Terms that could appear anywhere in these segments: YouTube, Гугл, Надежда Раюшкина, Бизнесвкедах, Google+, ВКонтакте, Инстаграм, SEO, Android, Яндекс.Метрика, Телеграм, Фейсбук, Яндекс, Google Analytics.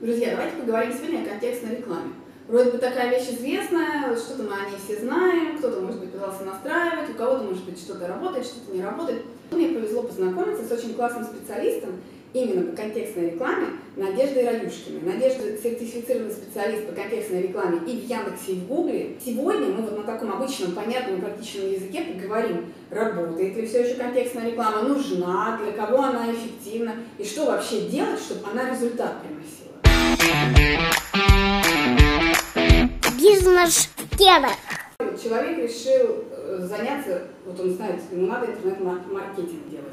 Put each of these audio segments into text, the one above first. Друзья, давайте поговорим сегодня о контекстной рекламе. Вроде бы такая вещь известная, что-то мы о ней все знаем, кто-то, может быть, пытался настраивать, у кого-то, может быть, что-то работает, что-то не работает. Мне повезло познакомиться с очень классным специалистом именно по контекстной рекламе Надеждой Раюшкиной. Надежда – сертифицированный специалист по контекстной рекламе и в Яндексе, и в Гугле. Сегодня мы вот на таком обычном, понятном, практичном языке поговорим, работает ли все еще контекстная реклама, нужна, для кого она эффективна и что вообще делать, чтобы она результат приносила. Бизнесвкедах. Человек решил заняться, вот он знает, ему надо интернет-маркетинг делать,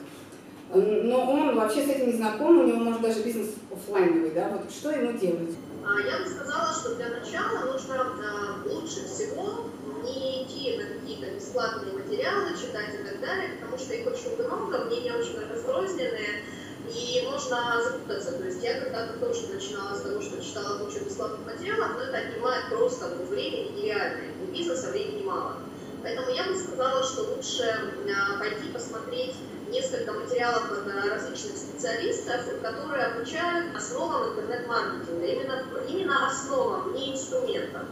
но он вообще с этим не знаком, у него может даже бизнес офлайновый, да, вот что ему делать? Я бы сказала, что для начала нужно лучше всего не идти на какие-то бесплатные материалы, читать и так далее, потому что их очень много, мнения очень разрозненные. И можно запутаться. То есть я когда-то тоже начинала с того, что читала кучу бесплатных материалов, но это отнимает просто времени нереальное. У бизнеса времени мало. Поэтому я бы сказала, что лучше пойти посмотреть несколько материалов от различных специалистов, которые обучают основам интернет-маркетинга, именно основам, не инструментам.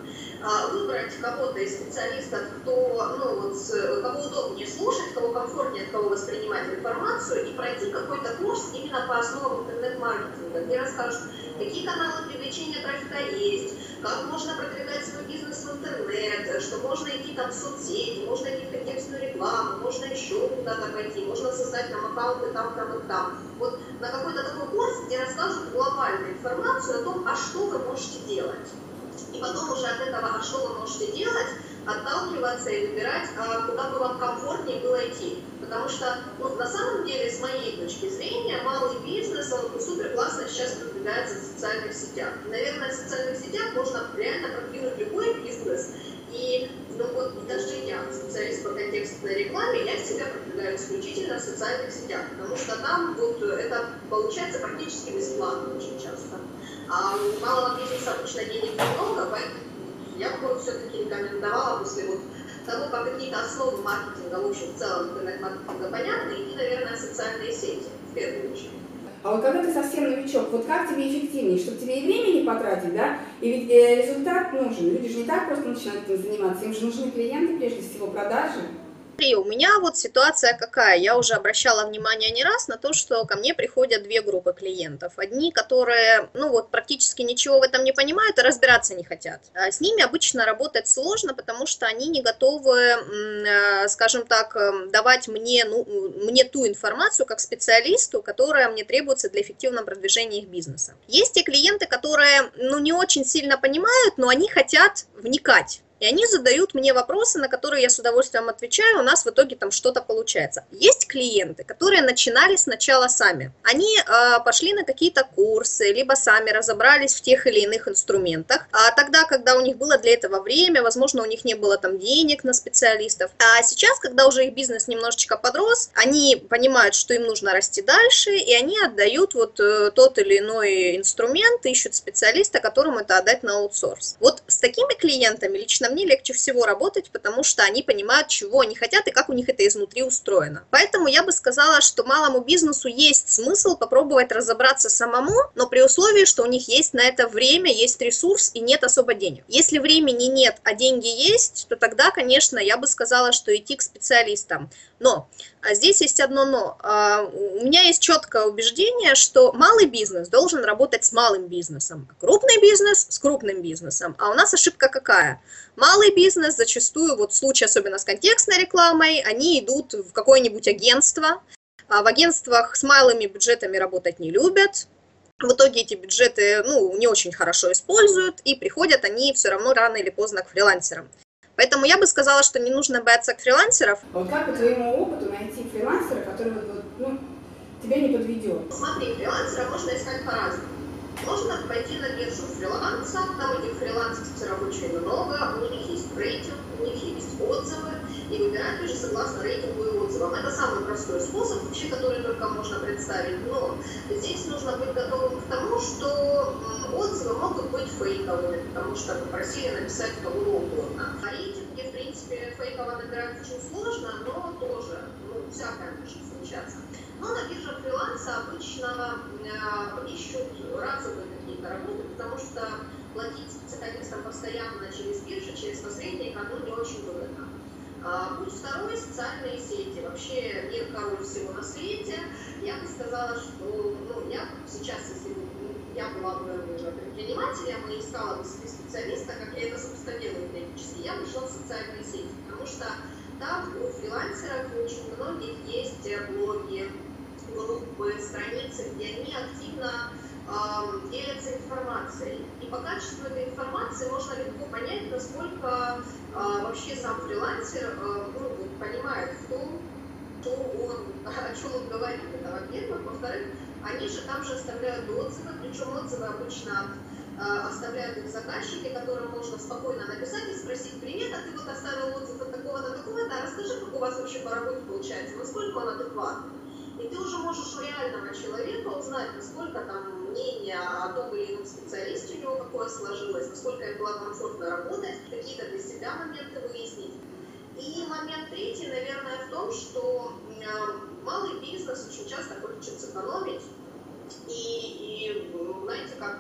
Выбрать кого-то из специалистов, кого удобнее слушать, кого комфортнее, от кого воспринимать информацию, и пройти какой-то курс именно по основам интернет-маркетинга, где расскажут, какие каналы привлечения трафика есть, как можно продвигать свой бизнес в интернет, что можно идти там в соцсети, можно идти в контекстную рекламу, можно еще куда-то пойти, можно создать там аккаунты там и там. Вот на какой-то такой курс, где расскажут глобальную информацию о том, а что вы можете делать. И потом уже от этого, а что вы можете делать, отталкиваться и выбирать, куда бы вам комфортнее было идти. Потому что, на самом деле, с моей точки зрения, малый бизнес, он супер классно сейчас продвигается в социальных сетях. Наверное, в социальных сетях можно реально продвинуть любой бизнес. И даже я, специалист по контекстной рекламе, я себя продвигаю исключительно в социальных сетях, потому что там это получается практически бесплатно очень часто. А у малого бизнеса обычно денег много, поэтому я бы все-таки рекомендовала после того, как какие-то основы маркетинга, в общем, в целом интернет-маркетинга понятны, идти, наверное, в социальные сети в первую очередь. А вот когда ты совсем новичок, вот как тебе эффективнее, чтобы тебе и времени потратить, да? И ведь результат нужен. Люди же не так просто начинают этим заниматься, им же нужны клиенты, прежде всего, продажи. И у меня вот ситуация какая, я уже обращала внимание не раз на то, что ко мне приходят две группы клиентов. Одни, которые, практически ничего в этом не понимают и разбираться не хотят. С ними обычно работать сложно, потому что они не готовы, скажем так, давать мне ту информацию, как специалисту, которая мне требуется для эффективного продвижения их бизнеса. Есть те клиенты, которые, не очень сильно понимают, но они хотят вникать. И они задают мне вопросы, на которые я с удовольствием отвечаю, у нас в итоге там что-то получается. Есть клиенты, которые начинали сначала сами. Они пошли на какие-то курсы, либо сами разобрались в тех или иных инструментах. А тогда, когда у них было для этого время, возможно, у них не было там денег на специалистов. А сейчас, когда уже их бизнес немножечко подрос, они понимают, что им нужно расти дальше, и они отдают тот или иной инструмент, ищут специалиста, которому это отдать на аутсорс. Вот с такими клиентами лично мне легче всего работать, потому что они понимают, чего они хотят и как у них это изнутри устроено. Поэтому я бы сказала, что малому бизнесу есть смысл попробовать разобраться самому, но при условии, что у них есть на это время, есть ресурс и нет особо денег. Если времени нет, а деньги есть, то тогда, конечно, я бы сказала, что идти к специалистам. Но здесь есть одно но. У меня есть четкое убеждение, что малый бизнес должен работать с малым бизнесом, а крупный бизнес с крупным бизнесом. А у нас ошибка какая? Малый бизнес зачастую, в случае особенно с контекстной рекламой, они идут в какое-нибудь агентство. А в агентствах с малыми бюджетами работать не любят. В итоге эти бюджеты не очень хорошо используют, и приходят они все равно рано или поздно к фрилансерам. Поэтому я бы сказала, что не нужно бояться фрилансеров. Вот как по твоему опыту найти фрилансера, который тебя не подведет? Смотри, фрилансера можно искать по-разному. Можно пойти на биржу фриланса, там этих фрилансеров очень много, у них есть рейтинг, у них есть отзывы, и выбирать уже согласно рейтингу и отзывам. Это самый простой способ, вообще, который только можно представить, но здесь нужно быть готовым к тому, что отзывы могут быть фейковыми, потому что попросили написать кого угодно. А рейтинги, в принципе, фейково набирать очень сложно, но тоже, всякое может случаться. Но на бирже фриланса обычно ищут разовые какие-то работы, что платить специалистам постоянно через биржи, через посредника, ну, не очень выгодно. Путь второй – социальные сети. Вообще мир король всего на свете. Я бы сказала, что ну, я сейчас, если бы я была бы предпринимателем и искала бы себе специалиста, как я это, собственно, делаю периодически, я бы шла в социальные сети, потому что там у фрилансеров очень многих есть блоги, группы, страницы, где они активно делятся информацией. И по качеству этой информации можно легко понять, насколько вообще сам фрилансер понимает, о чем он говорит. Это, во-первых. Во-вторых, они же там же оставляют отзывы, причем отзывы обычно оставляют их заказчики, которым можно спокойно написать и спросить: «Привет, а ты вот оставил отзыв от такого-то, такого-то, а расскажи, как у вас вообще по работе получается, насколько он адекватный». И ты уже можешь у реального человека узнать, насколько там мнение о том или ином специалисте у него какое сложилось, насколько им было комфортно работать, какие-то для себя моменты выяснить. И момент третий, наверное, в том, что малый бизнес очень часто хочет сэкономить. И знаете, как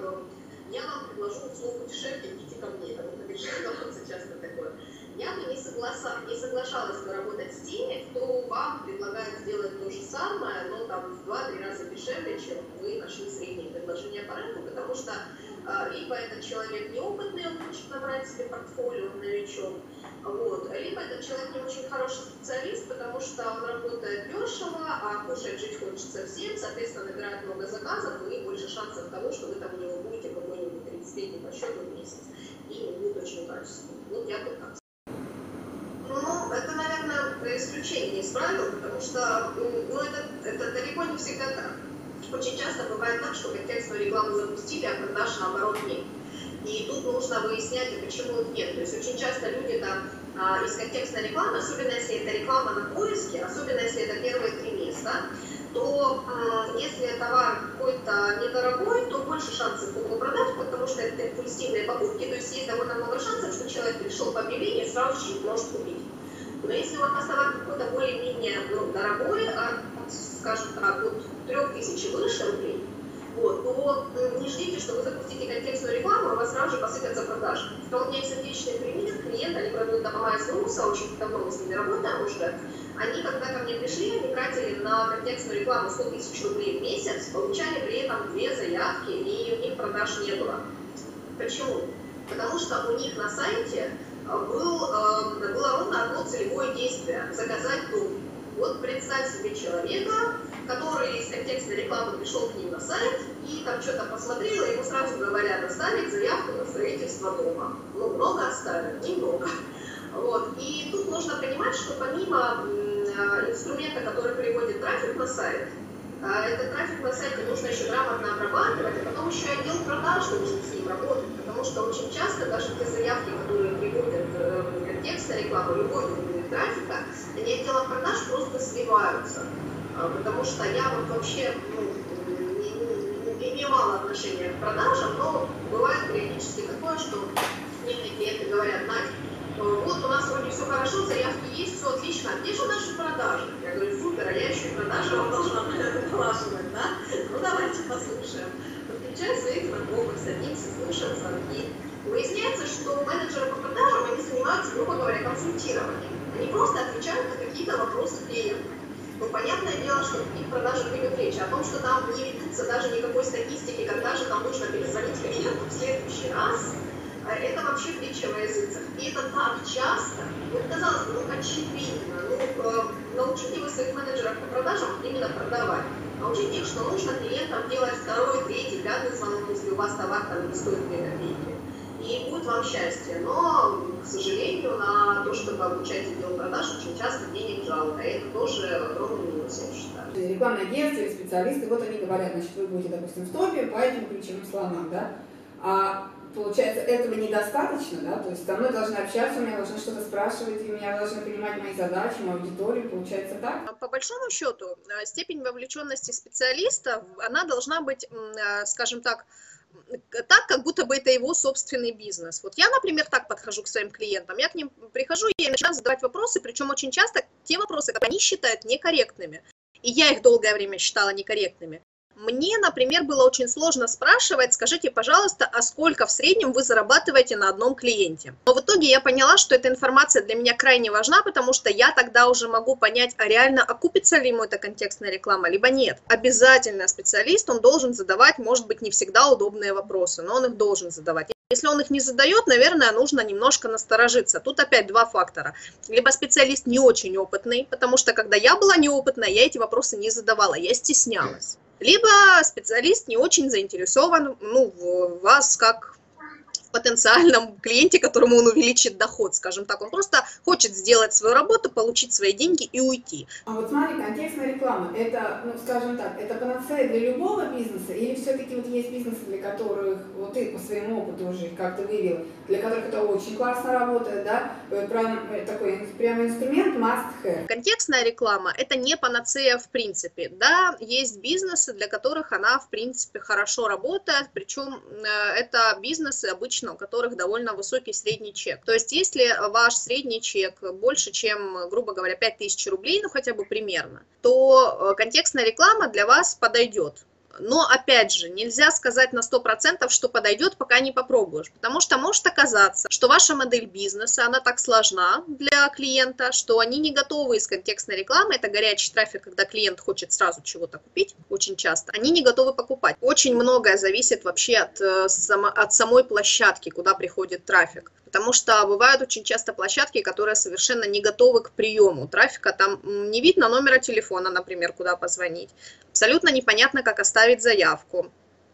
я вам предложу услугу дешевле, идите ко мне, это часто такое. Я бы не соглашалась бы работать с теми, кто вам предлагает сделать то же самое, но там в 2-3 раза дешевле, чем вы нашли среднее предложение по рынку, потому что либо этот человек неопытный, он хочет набрать себе портфолио, новичок, вот, либо этот человек не очень хороший специалист, потому что он работает дешево, а кушать жить хочется всем, соответственно, набирает много заказов и больше шансов того, что вы там у него будете какой-нибудь 30-летний по счету в месяц и не будет очень качественным. Вот я бы так. Ну, это, наверное, исключение из правил, потому что это далеко не всегда так. Очень часто бывает так, что контекстную рекламу запустили, а продаж наоборот нет. И тут нужно выяснять, почему нет. То есть очень часто люди там из контекстной рекламы, особенно если это реклама на поиске, особенно если это первые 3 места, то если товар какой-то недорогой, то больше шансов его продать, потому что это импульсивные покупки, то есть есть довольно много шансов, что человек пришел по объявлению и сразу же может купить. Но если у вас товар какой-то более-менее дорогой, скажем так, от 3000 выше рублей, вот, то не ждите, что вы запустите контекстную рекламу, и у вас сразу же посыпятся продажи. Вполне экзотичный пример клиента, они продают дома из Руса, очень давно мы с ними работаем уже. Они, когда ко мне пришли, они тратили на контекстную рекламу 100 000 рублей в месяц, получали при этом 2 заявки, и у них продаж не было. Почему? Потому что у них на сайте было ровно одно целевое действие – заказать дом. Вот представь себе человека, который из контекстной рекламы пришел к ним на сайт и там что-то посмотрел, и ему сразу говорят оставить заявку на строительство дома. Ну, много оставили, немного. Вот. И тут нужно понимать, что помимо инструмента, который приводит трафик на сайт, этот трафик на сайте нужно еще грамотно обрабатывать, а потом еще и отдел продаж должен с ним работать, потому что очень часто даже те заявки, которые приводят контекстной рекламы, любой уровень трафика, они отделом продаж просто сливаются, потому что я вот вообще не имела отношения к продажам, но бывает периодически такое, что некоторые клиенты говорят: «Надь, вот у нас сегодня все хорошо, заявки есть, все отлично, а где же наши продажи?» Я говорю: «Супер, а я еще и продажи вам должна налаживать, да? Ну давайте послушаем». Подключаю своих знакомых, садимся, слушаем звонки. Выясняется, что менеджеры по продажам, они занимаются, грубо говоря, консультированием. Они просто отвечают на какие-то вопросы клиентов. Но понятное дело, что в их продажах идет речь о том, что там не ведутся даже никакой статистики, когда же там нужно перезвонить клиенту в следующий раз. Это вообще притча во языцах. И это так часто, казалось бы, очевидно. Научите вы своих менеджеров по продажам именно продавать. Научите их, что нужно клиентам делать 2-й, 3-й, 5-й звонок, если у вас товар там не стоит 2 копейки. И будет вам счастье. Но, к сожалению, на то, чтобы обучать отдел продаж, очень часто денег жалко. Это тоже огромный минус, я считаю. Рекламное агентство или специалисты, вот они говорят, значит, вы будете, допустим, в топе по этим ключевым словам, да? Получается, этого недостаточно, да, то есть со мной должны общаться, у меня должны что-то спрашивать, и меня должны понимать мои задачи, мою аудиторию, получается так? По большому счету, степень вовлеченности специалиста, она должна быть, скажем так, как будто бы это его собственный бизнес. Вот я, например, так подхожу к своим клиентам. Я к ним прихожу, и я начинаю задавать вопросы, причем очень часто те вопросы, которые они считают некорректными. И я их долгое время считала некорректными. Мне, например, было очень сложно спрашивать, скажите, пожалуйста, а сколько в среднем вы зарабатываете на одном клиенте? Но в итоге я поняла, что эта информация для меня крайне важна, потому что я тогда уже могу понять, а реально окупится ли ему эта контекстная реклама, либо нет. Обязательно специалист, он должен задавать, может быть, не всегда удобные вопросы, но он их должен задавать. Если он их не задает, наверное, нужно немножко насторожиться. Тут опять два фактора. Либо специалист не очень опытный, потому что когда я была неопытная, я эти вопросы не задавала, я стеснялась. Либо специалист не очень заинтересован, в вас как в потенциальном клиенте, которому он увеличит доход, скажем так. Он просто хочет сделать свою работу, получить свои деньги и уйти. А вот смотри, контекстная реклама, это, скажем так, это панацея для любого бизнеса? Или все-таки вот есть бизнесы, для которых, вот ты по своему опыту уже как-то выявил, для которых это очень классно работает, да? Такой прямо инструмент must-have. Контекстная реклама – это не панацея в принципе. Да, есть бизнесы, для которых она в принципе хорошо работает, причем это бизнесы обычно, у которых довольно высокий средний чек. То есть, если ваш средний чек больше, чем, грубо говоря, 5000 рублей, хотя бы примерно, то контекстная реклама для вас подойдет. Но, опять же, нельзя сказать на 100%, что подойдет, пока не попробуешь. Потому что может оказаться, что ваша модель бизнеса, она так сложна для клиента, что они не готовы из контекстной рекламы, это горячий трафик, когда клиент хочет сразу чего-то купить, очень часто, они не готовы покупать. Очень многое зависит вообще от самой площадки, куда приходит трафик. Потому что бывают очень часто площадки, которые совершенно не готовы к приему трафика. Там не видно номера телефона, например, куда позвонить. Абсолютно непонятно, как оставить заявку.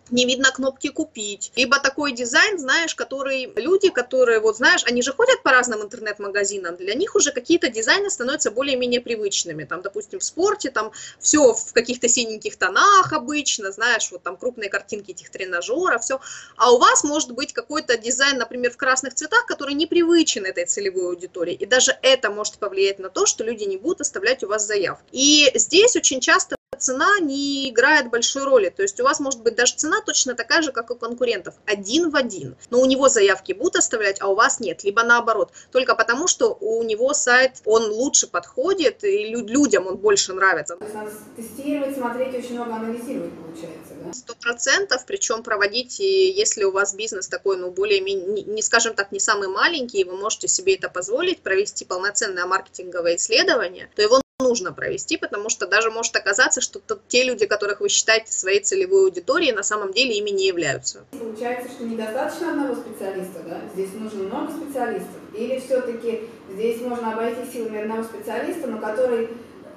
Не видно кнопки «Купить». Либо такой дизайн, знаешь, который люди, которые, вот знаешь, они же ходят по разным интернет-магазинам, для них уже какие-то дизайны становятся более-менее привычными. Там, допустим, в спорте, там все в каких-то синеньких тонах обычно, знаешь, вот там крупные картинки этих тренажеров, все. А у вас может быть какой-то дизайн, например, в красных цветах, который непривычен этой целевой аудитории. И даже это может повлиять на то, что люди не будут оставлять у вас заявки. И здесь очень часто цена не играет большой роли, то есть у вас может быть даже цена точно такая же, как у конкурентов, один в один, но у него заявки будут оставлять, а у вас нет, либо наоборот, только потому, что у него сайт, он лучше подходит, и людям он больше нравится. То есть надо тестировать, смотреть, очень много анализировать, получается, да? 100%, причем проводить, если у вас бизнес такой, более-менее, не, скажем так, не самый маленький, вы можете себе это позволить, провести полноценное маркетинговое исследование, то его нужно провести, потому что даже может оказаться, что те люди, которых вы считаете своей целевой аудиторией, на самом деле ими не являются. Получается, что недостаточно одного специалиста, да? Здесь нужно много специалистов. Или все-таки здесь можно обойти силами одного специалиста, но который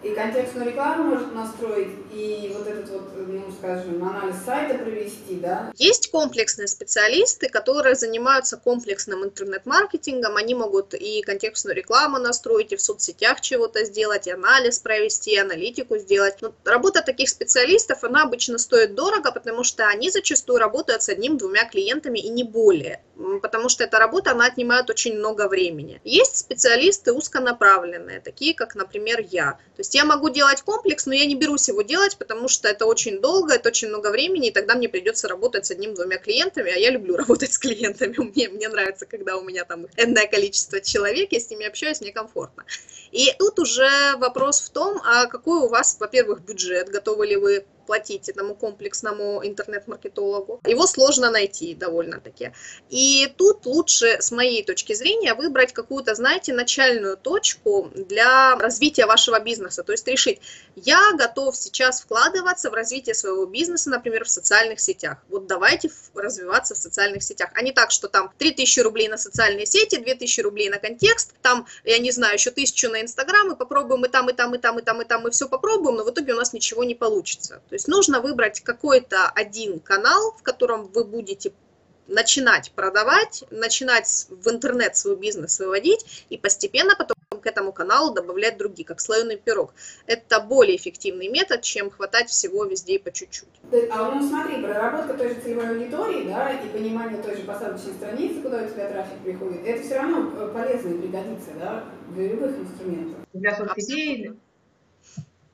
и контекстную рекламу может настроить, и вот этот вот, скажем, анализ сайта провести, да? Есть комплексные специалисты, которые занимаются комплексным интернет-маркетингом, они могут и контекстную рекламу настроить, и в соцсетях чего-то сделать, и анализ провести, и аналитику сделать. Но работа таких специалистов, она обычно стоит дорого, потому что они зачастую работают с одним-двумя клиентами и не более, потому что эта работа, она отнимает очень много времени. Есть специалисты узконаправленные, такие как, например, я. То есть я могу делать комплекс, но я не берусь его делать, потому что это очень долго, это очень много времени, и тогда мне придется работать с одним-двумя клиентами, а я люблю работать с клиентами, мне нравится, когда у меня там энное количество человек, я с ними общаюсь, мне комфортно. И тут уже вопрос в том, а какой у вас, во-первых, бюджет, готовы ли вы платить этому комплексному интернет-маркетологу. Его сложно найти довольно-таки. И тут лучше, с моей точки зрения, выбрать какую-то, знаете, начальную точку для развития вашего бизнеса. То есть решить, я готов сейчас вкладываться в развитие своего бизнеса, например, в социальных сетях. Вот давайте развиваться в социальных сетях. А не так, что там 3000 рублей на социальные сети, 2000 рублей на контекст, там, я не знаю, еще 1000 на Инстаграм, и попробуем и там, и там, и там, и там, и там, и все попробуем, но в итоге у нас ничего не получится. То есть нужно выбрать какой-то один канал, в котором вы будете начинать продавать, начинать в интернет свой бизнес выводить и постепенно потом к этому каналу добавлять другие, как слоеный пирог. Это более эффективный метод, чем хватать всего везде и по чуть-чуть. А смотри, проработка той же целевой аудитории, да, и понимание той же посадочной страницы, куда у тебя трафик приходит, это все равно полезно и пригодится, да, для любых инструментов. Для соцсетей.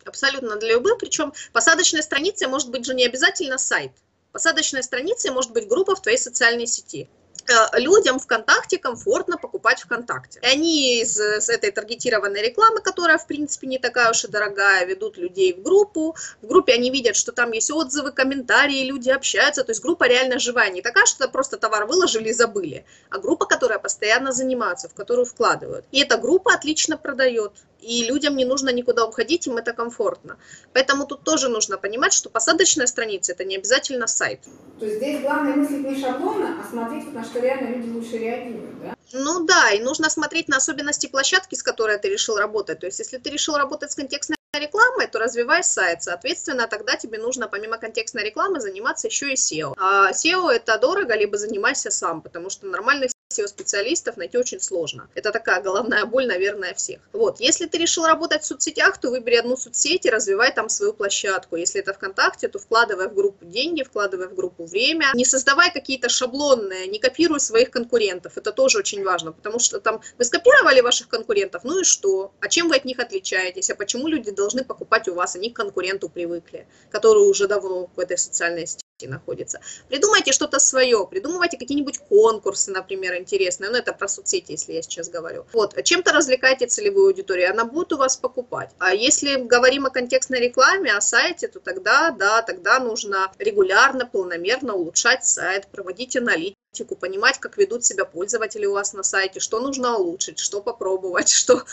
Абсолютно для любых, причем посадочной страницей может быть же не обязательно сайт. Посадочной страницей может быть группа в твоей социальной сети. что людям ВКонтакте комфортно покупать ВКонтакте. И они с этой таргетированной рекламы, которая, в принципе, не такая уж и дорогая, ведут людей в группу. В группе они видят, что там есть отзывы, комментарии, люди общаются. То есть группа реально живая, не такая, что просто товар выложили и забыли, а группа, которая постоянно занимается, в которую вкладывают. И эта группа отлично продает. И людям не нужно никуда уходить, им это комфортно. Поэтому тут тоже нужно понимать, что посадочная страница – это не обязательно сайт. То есть здесь главное мыслить не шаблонно, а смотреть, на что реально люди лучше реагируют, да? Ну да, и нужно смотреть на особенности площадки, с которой ты решил работать. То есть если ты решил работать с контекстной рекламой, то развивай сайт. Соответственно, тогда тебе нужно помимо контекстной рекламы заниматься еще и SEO. А SEO – это дорого, либо занимайся сам, потому что нормальных SEO-специалистов найти очень сложно. Это такая головная боль, наверное, всех. Вот. Если ты решил работать в соцсетях, то выбери одну соцсеть и развивай там свою площадку. Если это ВКонтакте, то вкладывай в группу деньги, вкладывай в группу время. Не создавай какие-то шаблонные, не копируй своих конкурентов. Это тоже очень важно, потому что там вы скопировали ваших конкурентов, ну и что? А чем вы от них отличаетесь? А почему люди должны покупать у вас? Они к конкуренту привыкли, который уже давно в этой социальной сети находится. Придумайте что-то свое, придумывайте какие-нибудь конкурсы, например, интересные, но это про соцсети, если я сейчас говорю. Вот, чем-то развлекайте целевую аудиторию, она будет у вас покупать. А если говорим о контекстной рекламе, о сайте, то тогда, да, тогда нужно регулярно, планомерно улучшать сайт, проводить аналитику, понимать, как ведут себя пользователи у вас на сайте, что нужно улучшить, что попробовать, что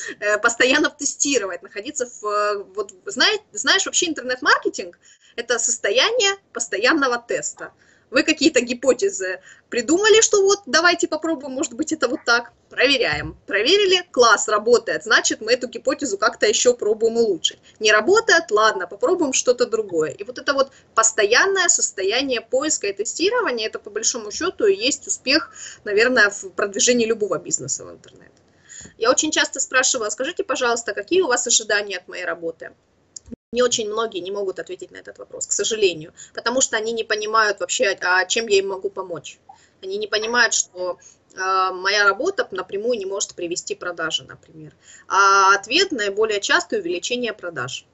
постоянно тестировать, находиться в... Вот, знаешь, вообще интернет-маркетинг – это состояние постоянного теста. Вы какие-то гипотезы придумали, что вот давайте попробуем, может быть, это вот так, проверяем. Проверили, класс, работает, значит, мы эту гипотезу как-то еще пробуем улучшить. Не работает, ладно, попробуем что-то другое. И вот это вот постоянное состояние поиска и тестирования, это по большому счету и есть успех, наверное, в продвижении любого бизнеса в интернете. Я очень часто спрашиваю, скажите, пожалуйста, какие у вас ожидания от моей работы? Не очень многие не могут ответить на этот вопрос, к сожалению, потому что они не понимают вообще, чем я им могу помочь. Они не понимают, что моя работа напрямую не может привести продажи, например. А ответ наиболее часто увеличение продаж.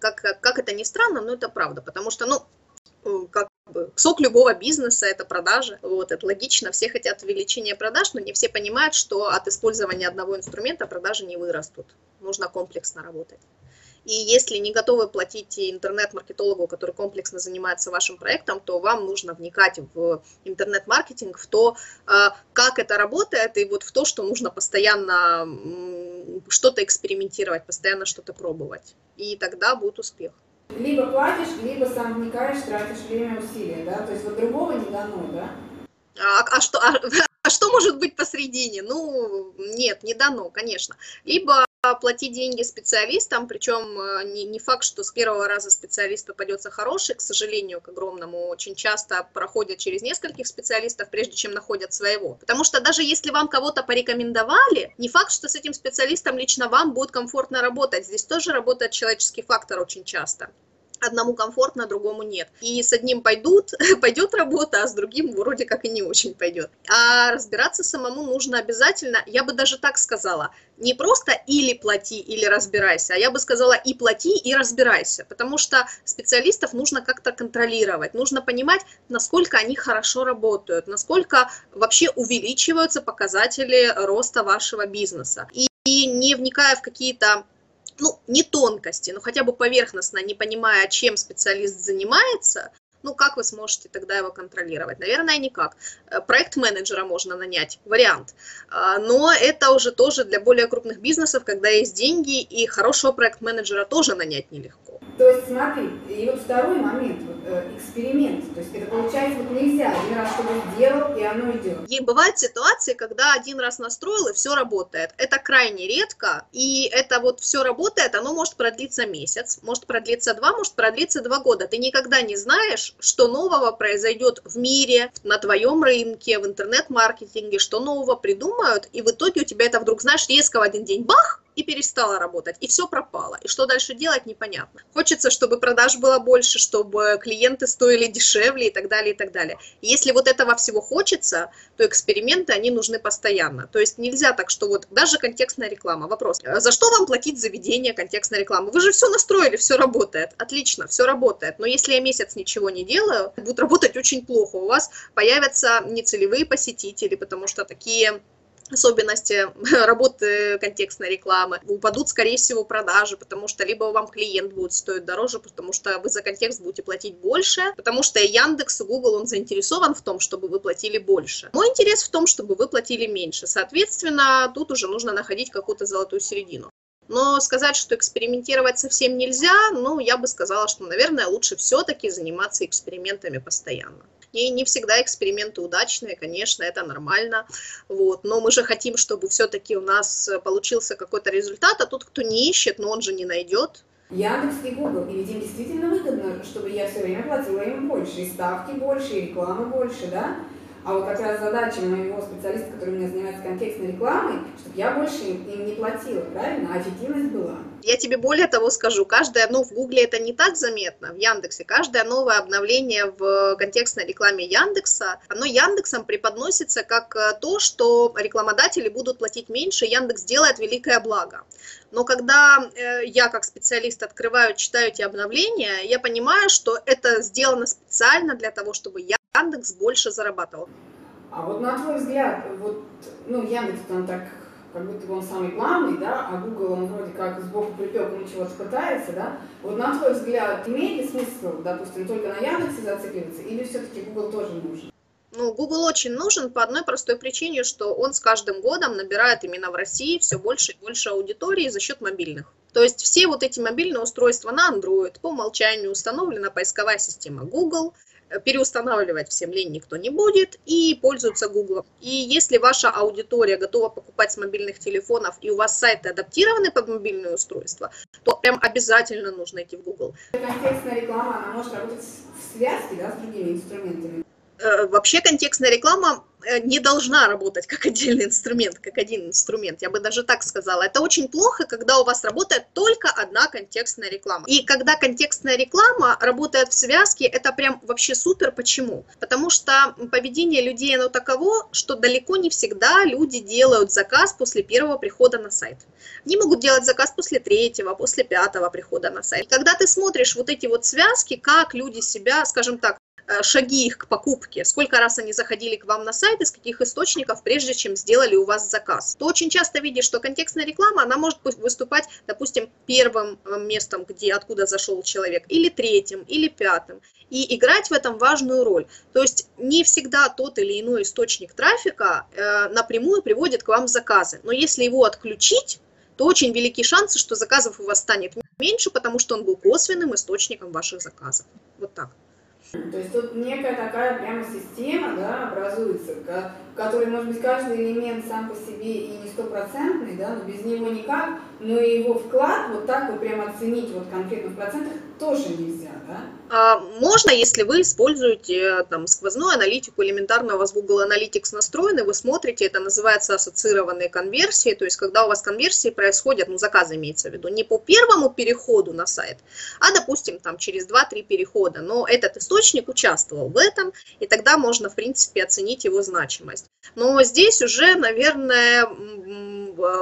Как это ни странно, но это правда, потому что, ну, как бы сок любого бизнеса – это продажи. Вот, это логично, все хотят увеличения продаж, но не все понимают, что от использования одного инструмента продажи не вырастут. Нужно комплексно работать. И если не готовы платить интернет-маркетологу, который комплексно занимается вашим проектом, то вам нужно вникать в интернет-маркетинг, в то, как это работает, и вот в то, что нужно постоянно что-то экспериментировать, постоянно что-то пробовать. И тогда будет успех. Либо платишь, либо сам вникаешь, тратишь время, усилия, да? То есть вот другого не дано, да? А что может быть посредине? Ну, нет, не дано, конечно. Либо платить деньги специалистам, причем не факт, что с первого раза специалист попадется хороший, к сожалению, к огромному, очень часто проходят через нескольких специалистов, прежде чем находят своего. Потому что даже если вам кого-то порекомендовали, не факт, что с этим специалистом лично вам будет комфортно работать. Здесь тоже работает человеческий фактор очень часто. Одному комфортно, другому нет. И с одним пойдет работа, а с другим вроде как и не очень пойдет. А разбираться самому нужно обязательно, я бы даже так сказала, не просто или плати, или разбирайся, а я бы сказала и плати, и разбирайся. Потому что специалистов нужно как-то контролировать, нужно понимать, насколько они хорошо работают, насколько вообще увеличиваются показатели роста вашего бизнеса. И не вникая в какие-то... Ну, не тонкости, но хотя бы поверхностно, не понимая, чем специалист занимается, ну, как вы сможете тогда его контролировать? Наверное, никак. Проект-менеджера можно нанять, вариант. Но это уже тоже для более крупных бизнесов, когда есть деньги, и хорошего проект-менеджера тоже нанять нелегко. То есть, смотри, и вот второй момент, вот, эксперимент, то есть это получается вот нельзя, один раз что-то сделал, и оно идет. И бывают ситуации, когда один раз настроил, и все работает. Это крайне редко, и это вот все работает, оно может продлиться месяц, может продлиться 2, может продлиться 2 года. Ты никогда не знаешь, что нового произойдет в мире, на твоем рынке, в интернет-маркетинге, что нового придумают, и в итоге у тебя это вдруг, знаешь, резко в один день, бах! и перестала работать, и все пропало. И что дальше делать, непонятно. Хочется, чтобы продаж было больше, чтобы клиенты стоили дешевле и так далее, и так далее. Если вот этого всего хочется, то эксперименты, они нужны постоянно. То есть нельзя так, что вот даже контекстная реклама. Вопрос, за что вам платить заведение контекстной рекламы? Вы же все настроили, все работает. Отлично, все работает. Но если я месяц ничего не делаю, будет работать очень плохо. У вас появятся нецелевые посетители, потому что такие... особенности работы контекстной рекламы, упадут, скорее всего, продажи, потому что либо вам клиент будет стоить дороже, потому что вы за контекст будете платить больше, потому что Яндекс, Google, он заинтересован в том, чтобы вы платили больше. Мой интерес в том, чтобы вы платили меньше. Соответственно, тут уже нужно находить какую-то золотую середину. Но сказать, что экспериментировать совсем нельзя, ну, я бы сказала, что, наверное, лучше все-таки заниматься экспериментами постоянно. И не всегда эксперименты удачные, конечно, это нормально, вот. Но мы же хотим, чтобы все-таки у нас получился какой-то результат, а тот, кто не ищет, но он же не найдет. Яндекс и Google, и ведь им действительно выгодно, чтобы я все время платила им больше, и ставки больше, и рекламы больше, да? А вот как раз задача моего специалиста, который у меня занимается контекстной рекламой, чтобы я больше им не платила, правильно? А эффективность была. Я тебе более того скажу, каждое, ну в Гугле это не так заметно, в Яндексе, каждое новое обновление в контекстной рекламе Яндекса, оно Яндексом преподносится как то, что рекламодатели будут платить меньше, Яндекс делает великое благо. Но когда я как специалист открываю, читаю эти обновления, я понимаю, что это сделано специально для того, чтобы Яндекс больше зарабатывал. А вот на твой взгляд, вот, ну, Яндекс там так, как будто бы он самый главный, да, а Google, он вроде как сбоку припек, он чего-то пытается, да. Вот на твой взгляд, имеет ли смысл, допустим, только на Яндексе зацикливаться, или все-таки Google тоже нужен? Ну, Google очень нужен по одной простой причине, что он с каждым годом набирает именно в России все больше и больше аудитории за счет мобильных. То есть все вот эти мобильные устройства на Android, по умолчанию установлена поисковая система Google, переустанавливать всем лень никто не будет, и пользуются Гуглом. И если ваша аудитория готова покупать с мобильных телефонов, и у вас сайты адаптированы под мобильные устройства, то прям обязательно нужно идти в Гугл. Контекстная реклама, она может работать в связке, да, с другими инструментами? Вообще контекстная реклама не должна работать как отдельный инструмент, как один инструмент, я бы даже так сказала. Это очень плохо, когда у вас работает только одна контекстная реклама. И когда контекстная реклама работает в связке, это прям вообще супер. Почему? Потому что поведение людей, оно таково, что далеко не всегда люди делают заказ после первого прихода на сайт. Они могут делать заказ после третьего, после пятого прихода на сайт. И когда ты смотришь вот эти вот связки, как люди себя, скажем так, шаги их к покупке, сколько раз они заходили к вам на сайт, из каких источников, прежде чем сделали у вас заказ, то очень часто видишь, что контекстная реклама, она может выступать, допустим, первым местом, где, откуда зашел человек, или третьим, или пятым, и играть в этом важную роль. То есть не всегда тот или иной источник трафика напрямую приводит к вам заказы, но если его отключить, то очень велики шансы, что заказов у вас станет меньше, потому что он был косвенным источником ваших заказов. Вот так. То есть тут некая такая прямо система, да, образуется, в которой, может быть, каждый элемент сам по себе и не стопроцентный, да, но без него никак, но и его вклад вот так вот прямо оценить вот конкретно в процентах тоже нельзя, да? Можно, если вы используете там сквозную аналитику, элементарно у вас Google Analytics настроены, вы смотрите, это называется ассоциированные конверсии, то есть когда у вас конверсии происходят, ну заказы имеется в виду, не по первому переходу на сайт, а допустим там через 2-3 перехода, но этот источник участвовал в этом, и тогда можно в принципе оценить его значимость. Но здесь уже, наверное,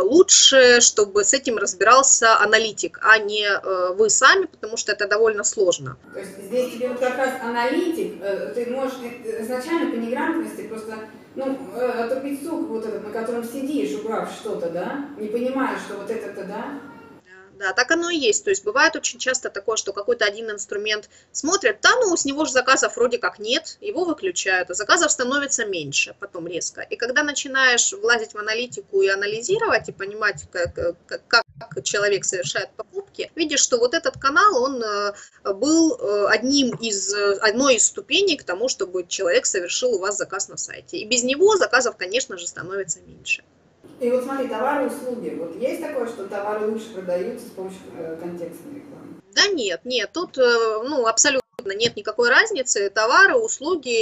лучше, чтобы с этим разбирался аналитик, а не вы сами, потому что это довольно сложно. То есть здесь тебе вот как раз аналитик, ты можешь изначально по неграмотности просто, ну, отупить сук вот этот, на котором сидишь, убрав что-то, да, не понимаешь, что вот это-то, да. Да, так оно и есть. То есть бывает очень часто такое, что какой-то один инструмент смотрят, да, ну, с него же заказов вроде как нет, его выключают, а заказов становится меньше потом резко. И когда начинаешь влазить в аналитику и анализировать, и понимать, как человек совершает покупки, видишь, что вот этот канал, он был одной из ступеней к тому, чтобы человек совершил у вас заказ на сайте. И без него заказов, конечно же, становится меньше. И вот смотри, товары и услуги. Вот есть такое, что товары лучше продаются с помощью контекстной рекламы? Да нет, тут ну, абсолютно нет никакой разницы. Товары и услуги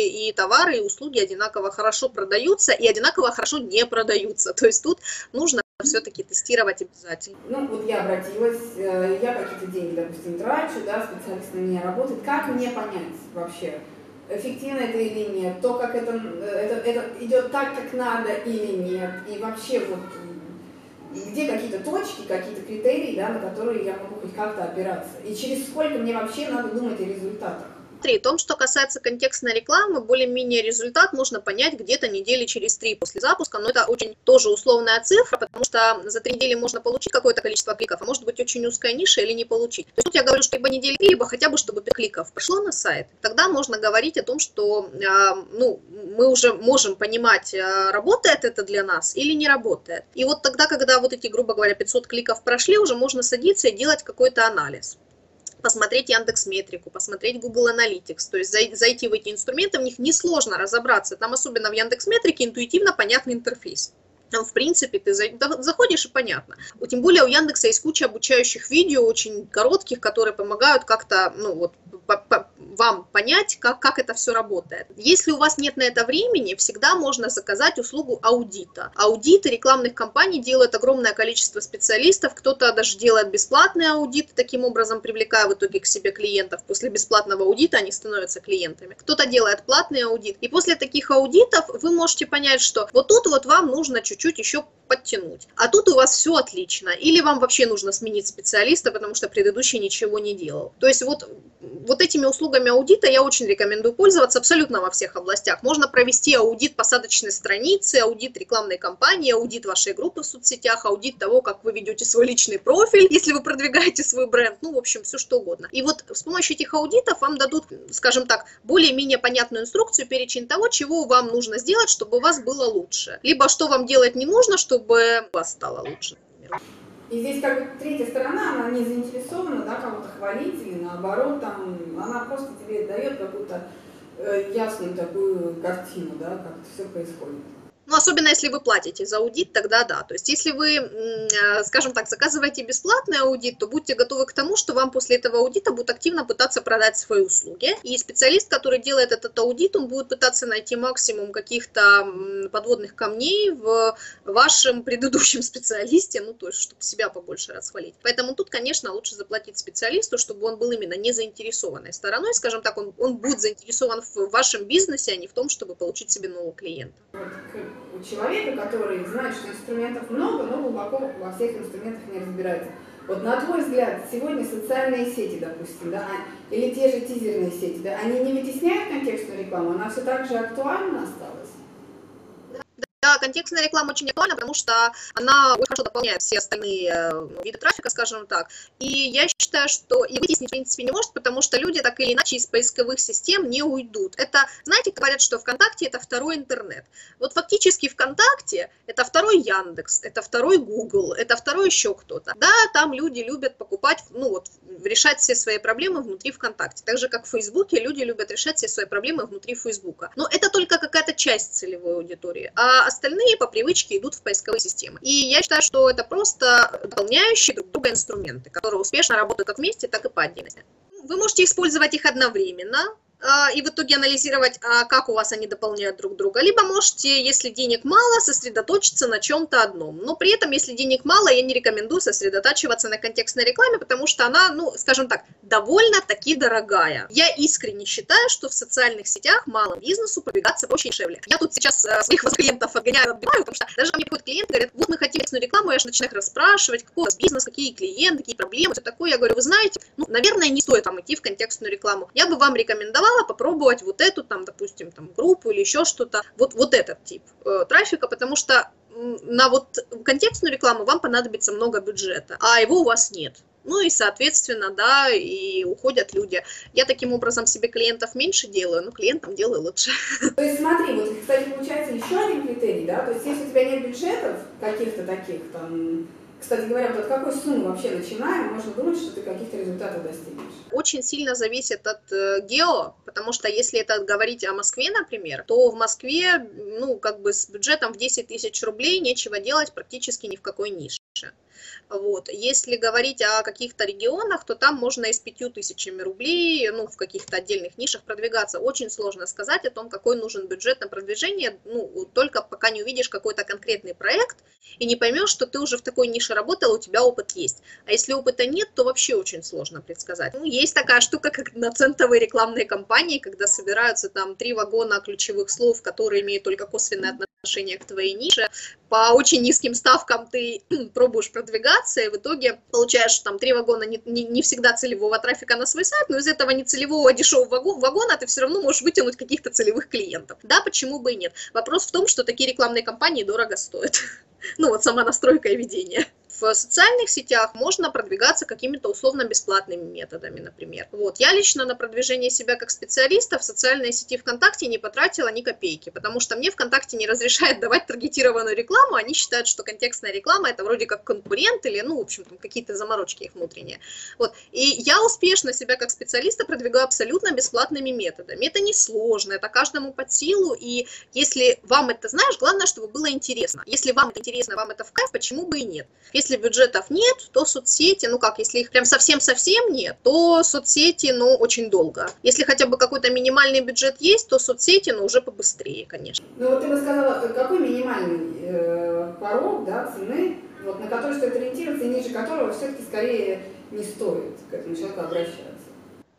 одинаково хорошо продаются и одинаково хорошо не продаются. То есть тут нужно все-таки тестировать обязательно. Ну, вот я обратилась, я какие-то деньги, допустим, трачу, да, специалист на меня работает. Как мне понять вообще, эффективно это или нет, то, как это идет так, как надо или нет, и вообще вот где какие-то точки, какие-то критерии, да, на которые я могу хоть как-то опираться, и через сколько мне вообще надо думать о результатах. В том, что касается контекстной рекламы, более-менее результат можно понять где-то недели через 3 после запуска, но это очень тоже условная цифра, потому что за 3 недели можно получить какое-то количество кликов, а может быть очень узкая ниша или не получить. То есть тут я говорю, что либо недели 3, либо хотя бы чтобы 5 кликов пошло на сайт, тогда можно говорить о том, что ну, мы уже можем понимать, работает это для нас или не работает. И вот тогда, когда вот эти, грубо говоря, 500 кликов прошли, уже можно садиться и делать какой-то анализ. Посмотреть Яндекс.Метрику, посмотреть Google Analytics, то есть зайти в эти инструменты, в них несложно разобраться, там особенно в Яндекс.Метрике интуитивно понятный интерфейс. В принципе, ты заходишь и понятно. Тем более у Яндекса есть куча обучающих видео, очень коротких, которые помогают как-то, ну, вот, вам понять, как это все работает. Если у вас нет на это времени, всегда можно заказать услугу аудита. Аудиты рекламных кампаний делают огромное количество специалистов, кто-то даже делает бесплатные аудиты, таким образом привлекая в итоге к себе клиентов. После бесплатного аудита они становятся клиентами. Кто-то делает платный аудит. И после таких аудитов вы можете понять, что вот тут вот вам нужно чуть-чуть еще подтянуть. А тут у вас все отлично. Или вам вообще нужно сменить специалиста, потому что предыдущий ничего не делал. То есть вот этими услугами аудита я очень рекомендую пользоваться абсолютно во всех областях. Можно провести аудит посадочной страницы, аудит рекламной кампании, аудит вашей группы в соцсетях, аудит того, как вы ведете свой личный профиль, если вы продвигаете свой бренд, ну, в общем, все что угодно. И вот с помощью этих аудитов вам дадут, скажем так, более-менее понятную инструкцию, перечень того, чего вам нужно сделать, чтобы у вас было лучше. Либо что вам делать не нужно, чтобы у вас стало лучше, например. И здесь как бы третья сторона, она не заинтересована, да, кого-то хвалить или наоборот, там, она просто тебе дает какую-то ясную такую картину, да, как это все происходит. Ну, особенно если вы платите за аудит, тогда да. То есть, если вы, скажем так, заказываете бесплатный аудит, то будьте готовы к тому, что вам после этого аудита будут активно пытаться продать свои услуги. И специалист, который делает этот аудит, он будет пытаться найти максимум каких-то подводных камней в вашем предыдущем специалисте, ну, то есть, чтобы себя побольше расхвалить. Поэтому тут, конечно, лучше заплатить специалисту, чтобы он был именно не заинтересованной стороной. Скажем так, он будет заинтересован в вашем бизнесе, а не в том, чтобы получить себе нового клиента. У человека, который знает, что инструментов много, но глубоко во всех инструментах не разбирается. Вот на твой взгляд, сегодня социальные сети, допустим, да, или те же тизерные сети, да, они не вытесняют контекстную рекламу, она все так же актуальна осталась? Да, контекстная реклама очень актуальна, потому что она очень хорошо дополняет все остальные виды трафика, скажем так. И я считаю, что и вытеснить в принципе не может, потому что люди так или иначе из поисковых систем не уйдут. Это, знаете, говорят, что ВКонтакте это второй интернет. Вот фактически ВКонтакте это второй Яндекс, это второй Гугл, это второй еще кто-то. Да, там люди любят покупать, ну вот, решать все свои проблемы внутри ВКонтакте. Так же, как в Фейсбуке люди любят решать все свои проблемы внутри Фейсбука. Но это только какая-то часть целевой аудитории, а остальные по привычке идут в поисковые системы. И я считаю, что это просто дополняющие друг друга инструменты, которые успешно работают как вместе, так и по отдельности. Вы можете использовать их одновременно и в итоге анализировать, как у вас они дополняют друг друга. Либо можете, если денег мало, сосредоточиться на чем-то одном. Но при этом, если денег мало, я не рекомендую сосредотачиваться на контекстной рекламе, потому что она, ну, скажем так, довольно-таки дорогая. Я искренне считаю, что в социальных сетях малому бизнесу продвигаться проще и дешевле. Я тут сейчас своих клиентов отгоняю, отбиваю, потому что даже ко мне приходят клиенты, говорят, вот мы хотим контекстную рекламу, я же начинаю их расспрашивать, какой у вас бизнес, какие клиенты, какие проблемы, все такое. Я говорю, вы знаете, ну, наверное, не стоит там идти в контекстную рекламу. Я бы вам рекомендовала попробовать вот эту, там, допустим, там, группу или еще что-то, вот этот тип трафика, потому что на вот контекстную рекламу вам понадобится много бюджета, а его у вас нет. Ну и, соответственно, да, и уходят люди. Я таким образом себе клиентов меньше делаю, но клиентам делаю лучше. То есть смотри, вот, кстати, получается еще один критерий, да, то есть если у тебя нет бюджетов каких-то таких, там... Кстати говоря, вот от какой суммы вообще начинаем, можно думать, что ты каких-то результатов достигнешь. Очень сильно зависит от гео, потому что если это говорить о Москве, например, то в Москве, ну, как бы с бюджетом в 10 тысяч рублей нечего делать практически ни в какой нише. Вот. Если говорить о каких-то регионах, то там можно и с 5000 рублей, ну, в каких-то отдельных нишах продвигаться. Очень сложно сказать о том, какой нужен бюджет на продвижение, ну, только пока не увидишь какой-то конкретный проект и не поймешь, что ты уже в такой нише работал, у тебя опыт есть. А если опыта нет, то вообще очень сложно предсказать. Ну, есть такая штука, как одноцентовые рекламные кампании, когда собираются там 3 вагона ключевых слов, которые имеют только косвенное отношение к твоей нише. По очень низким ставкам ты пробуешь продвигаться, и в итоге получаешь там 3 вагона не всегда целевого трафика на свой сайт, но из этого нецелевого дешевого вагона ты все равно можешь вытянуть каких-то целевых клиентов. Да, почему бы и нет? Вопрос в том, что такие рекламные кампании дорого стоят. Ну вот сама настройка и ведение. В социальных сетях можно продвигаться какими-то условно-бесплатными методами, например. Вот. Я лично на продвижение себя как специалиста в социальной сети ВКонтакте не потратила ни копейки, потому что мне ВКонтакте не разрешает давать таргетированную рекламу, они считают, что контекстная реклама это вроде как конкурент или, ну, в общем, какие-то заморочки их внутренние. Вот. И я успешно себя как специалиста продвигаю абсолютно бесплатными методами. Это несложно, это каждому под силу, и если вам это, знаешь, главное, чтобы было интересно. Если вам это интересно, вам это в кайф, почему бы и нет? Если бюджетов нет, то соцсети, ну как, если их прям совсем-совсем нет, то соцсети, ну, очень долго. Если хотя бы какой-то минимальный бюджет есть, то соцсети, ну, уже побыстрее, конечно. Ну, вот ты рассказала, какой минимальный порог, да, цены, вот, на который стоит ориентироваться, ниже которого все-таки скорее не стоит к этому человеку обращаться?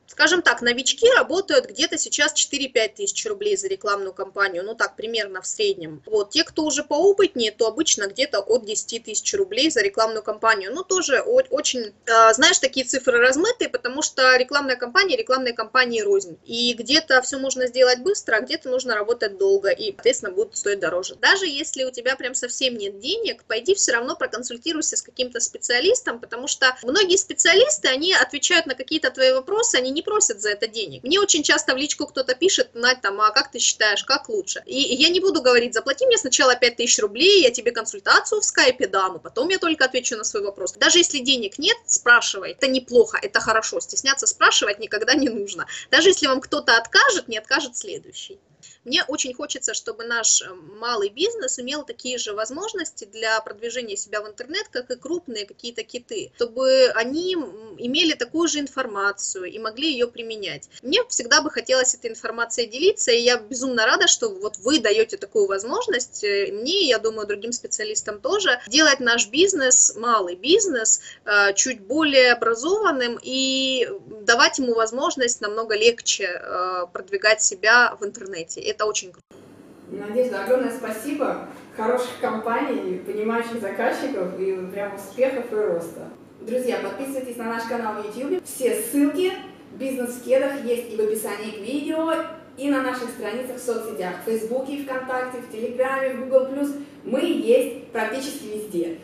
Скажем так, новички работают где-то сейчас 4-5 тысяч рублей за рекламную кампанию, ну так, примерно в среднем. Вот, те, кто уже поопытнее, то обычно где-то от 10 тысяч рублей за рекламную кампанию. Ну, тоже очень, знаешь, такие цифры размытые, потому что рекламная кампания, рекламные кампании рознь. И где-то все можно сделать быстро, а где-то нужно работать долго, и, соответственно, будут стоить дороже. Даже если у тебя прям совсем нет денег, пойди все равно проконсультируйся с каким-то специалистом, потому что многие специалисты, они отвечают на какие-то твои вопросы, они не просят за это денег. Мне очень часто в личку кто-то пишет, Надь, там, а как ты считаешь, как лучше? И я не буду говорить, заплати мне сначала 5000 рублей, я тебе консультацию в скайпе дам, и потом я только отвечу на свой вопрос. Даже если денег нет, спрашивай. Это неплохо, это хорошо. Стесняться спрашивать никогда не нужно. Даже если вам кто-то откажет, не откажет следующий. Мне очень хочется, чтобы наш малый бизнес имел такие же возможности для продвижения себя в интернет, как и крупные какие-то киты, чтобы они имели такую же информацию и могли ее применять. Мне всегда бы хотелось этой информацией делиться, и я безумно рада, что вот вы даете такую возможность, мне, я думаю, другим специалистам тоже, делать наш бизнес, малый бизнес, чуть более образованным и давать ему возможность намного легче продвигать себя в интернете. Это очень круто. Надежда, огромное спасибо. Хороших компаний, понимающих заказчиков и прям успехов и роста. Друзья, подписывайтесь на наш канал в YouTube. Все ссылки в Бизнесвкедах есть и в описании к видео, и на наших страницах в соцсетях. В Фейсбуке, ВКонтакте, в Телеграме, в Google+. Мы есть практически везде.